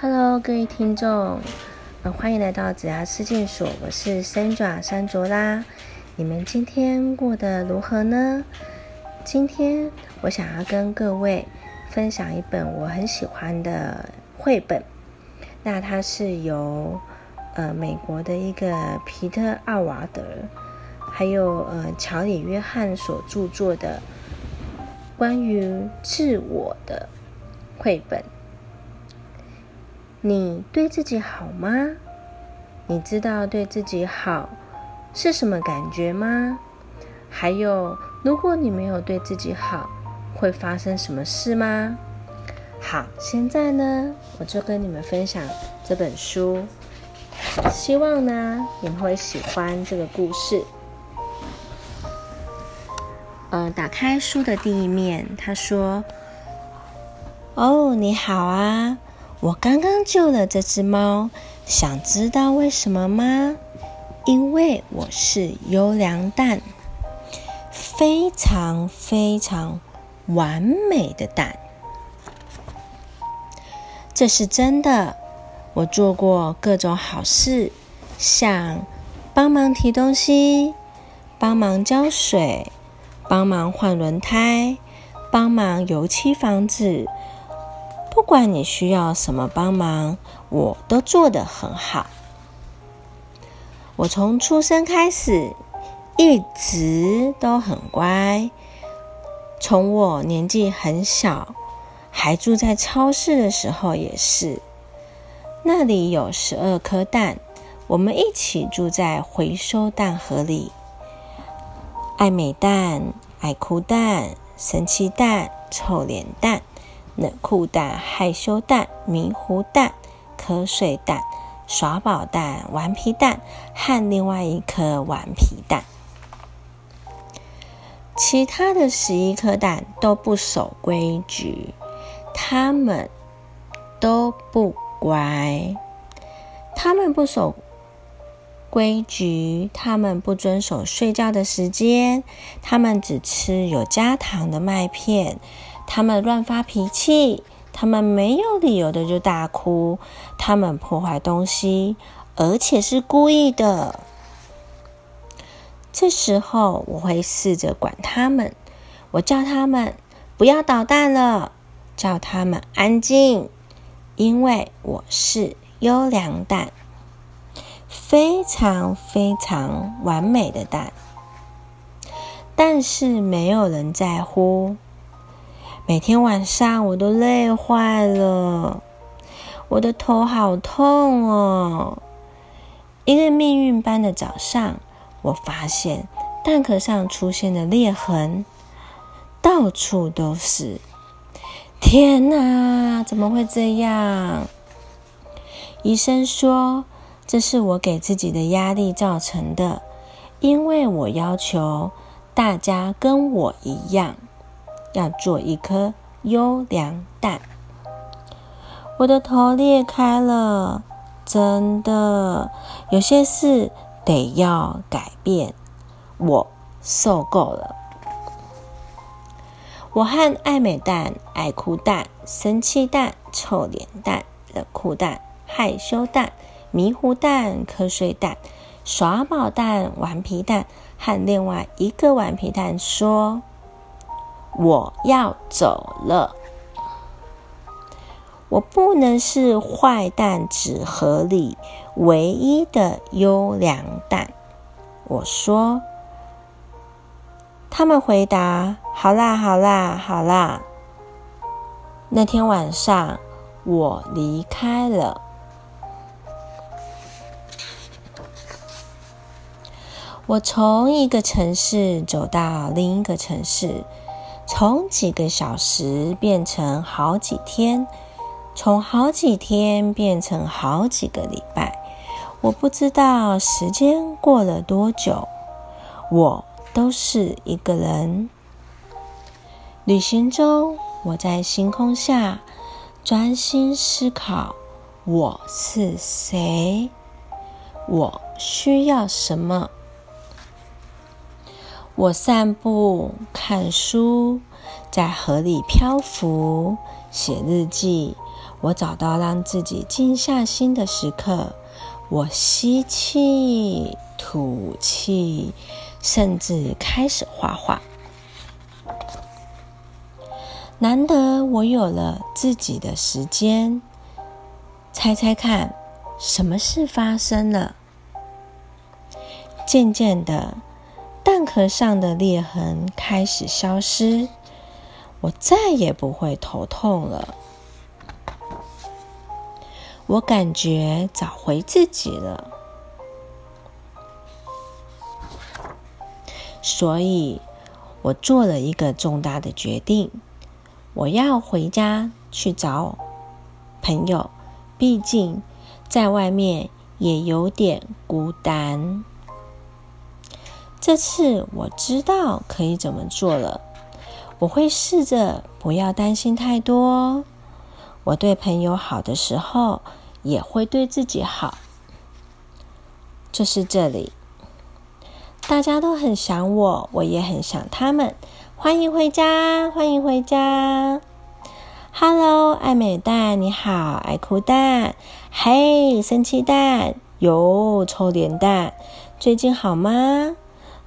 Hello， 各位听众，欢迎来到子牙事件所，我是 Sandra 珊卓拉。你们今天过得如何呢？今天我想要跟各位分享一本我很喜欢的绘本，那它是由美国的一个皮特·奥瓦德还有乔里·约翰所著作的关于自我的绘本。你对自己好吗？你知道对自己好是什么感觉吗？还有，如果你没有对自己好，会发生什么事吗？好，现在呢，我就跟你们分享这本书，希望呢你们会喜欢这个故事。打开书的第一面，他说：“哦，你好啊，我刚刚救了这只猫，想知道为什么吗？因为我是优良蛋，非常非常完美的蛋。这是真的，我做过各种好事，像帮忙提东西，帮忙浇水，帮忙换轮胎，帮忙油漆房子。不管你需要什么帮忙，我都做得很好。我从出生开始，一直都很乖。从我年纪很小，还住在超市的时候也是。那里有12颗蛋，我们一起住在回收蛋盒里。爱美蛋、爱哭蛋、生气蛋、臭脸蛋、冷酷蛋、害羞蛋、迷糊蛋、瞌睡蛋、耍宝蛋、顽皮蛋和另外一颗顽皮蛋。其他的11颗蛋都不守规矩，他们都不乖，他们不守规矩，他们不遵守睡觉的时间，他们只吃有加糖的麦片，他们乱发脾气，他们没有理由的就大哭，他们破坏东西，而且是故意的。这时候我会试着管他们，我叫他们不要捣蛋了，叫他们安静，因为我是优良蛋，非常非常完美的蛋。但是没有人在乎。每天晚上我都累坏了，我的头好痛哦。一个命运般的早上，我发现蛋壳上出现了裂痕，到处都是。天哪，怎么会这样？医生说，这是我给自己的压力造成的，因为我要求大家跟我一样，要做一颗优良蛋。我的头裂开了，真的，有些事得要改变，我受够了。我和爱美蛋、爱哭蛋、生气蛋、臭脸蛋、冷酷蛋、害羞蛋、迷糊蛋、瞌睡蛋、耍宝蛋、顽皮蛋和另外一个顽皮蛋说：我要走了，我不能是坏蛋纸盒里唯一的优良蛋。我说，他们回答：好啦，好啦，好啦。那天晚上，我离开了。我从一个城市走到另一个城市。从几个小时变成好几天，从好几天变成好几个礼拜，我不知道时间过了多久，我都是一个人。旅行中，我在星空下专心思考，我是谁，我需要什么。我散步，看书，在河里漂浮，写日记。我找到让自己静下心的时刻，我吸气吐气，甚至开始画画。难得我有了自己的时间，猜猜看什么事发生了。渐渐的，蛋壳上的裂痕开始消失，我再也不会头痛了。我感觉找回自己了。所以我做了一个重大的决定，我要回家去找朋友，毕竟在外面也有点孤单。这次我知道可以怎么做了，我会试着不要担心太多。我对朋友好的时候，也会对自己好。就是这里，大家都很想我，我也很想他们。欢迎回家，欢迎回家。Hello， 爱美蛋你好，爱哭蛋，嘿，生气蛋，哟，臭脸蛋，最近好吗？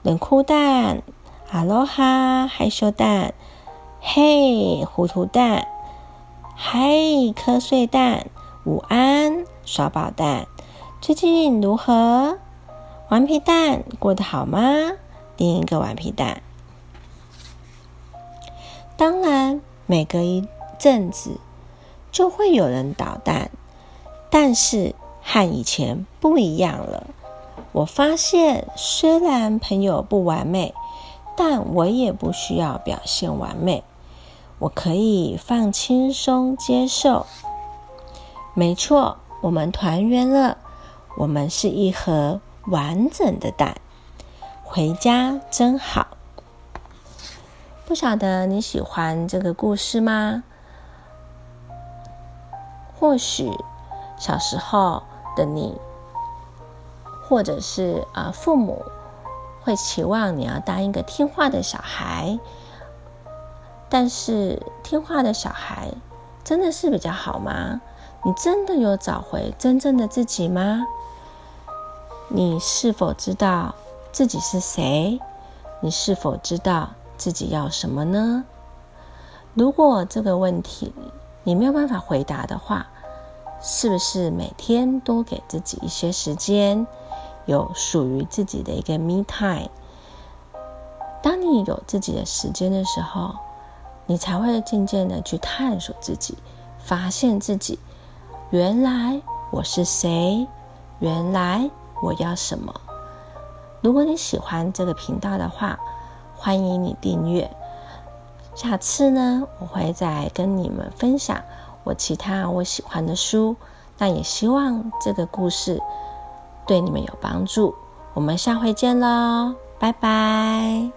冷酷蛋，阿罗哈，害羞蛋，嘿，糊涂蛋，嗨，瞌睡蛋，午安，耍宝蛋，最近如何？顽皮蛋，过得好吗？另一个顽皮蛋。当然，每隔一阵子就会有人捣蛋，但是和以前不一样了。我发现虽然朋友不完美，但我也不需要表现完美，我可以放轻松接受。没错，我们团圆了，我们是一盒完整的蛋。回家真好。不晓得你喜欢这个故事吗？或许小时候的你，或者是父母会期望你要当一个听话的小孩，但是听话的小孩真的是比较好吗？你真的有找回真正的自己吗？你是否知道自己是谁？你是否知道自己要什么呢？如果这个问题你没有办法回答的话，是不是每天多给自己一些时间，有属于自己的一个 me time。 当你有自己的时间的时候，你才会渐渐的去探索自己，发现自己，原来我是谁，原来我要什么。如果你喜欢这个频道的话，欢迎你订阅。下次呢，我会再跟你们分享我其他我喜欢的书，那也希望这个故事对你们有帮助。我们下回见咯，拜拜。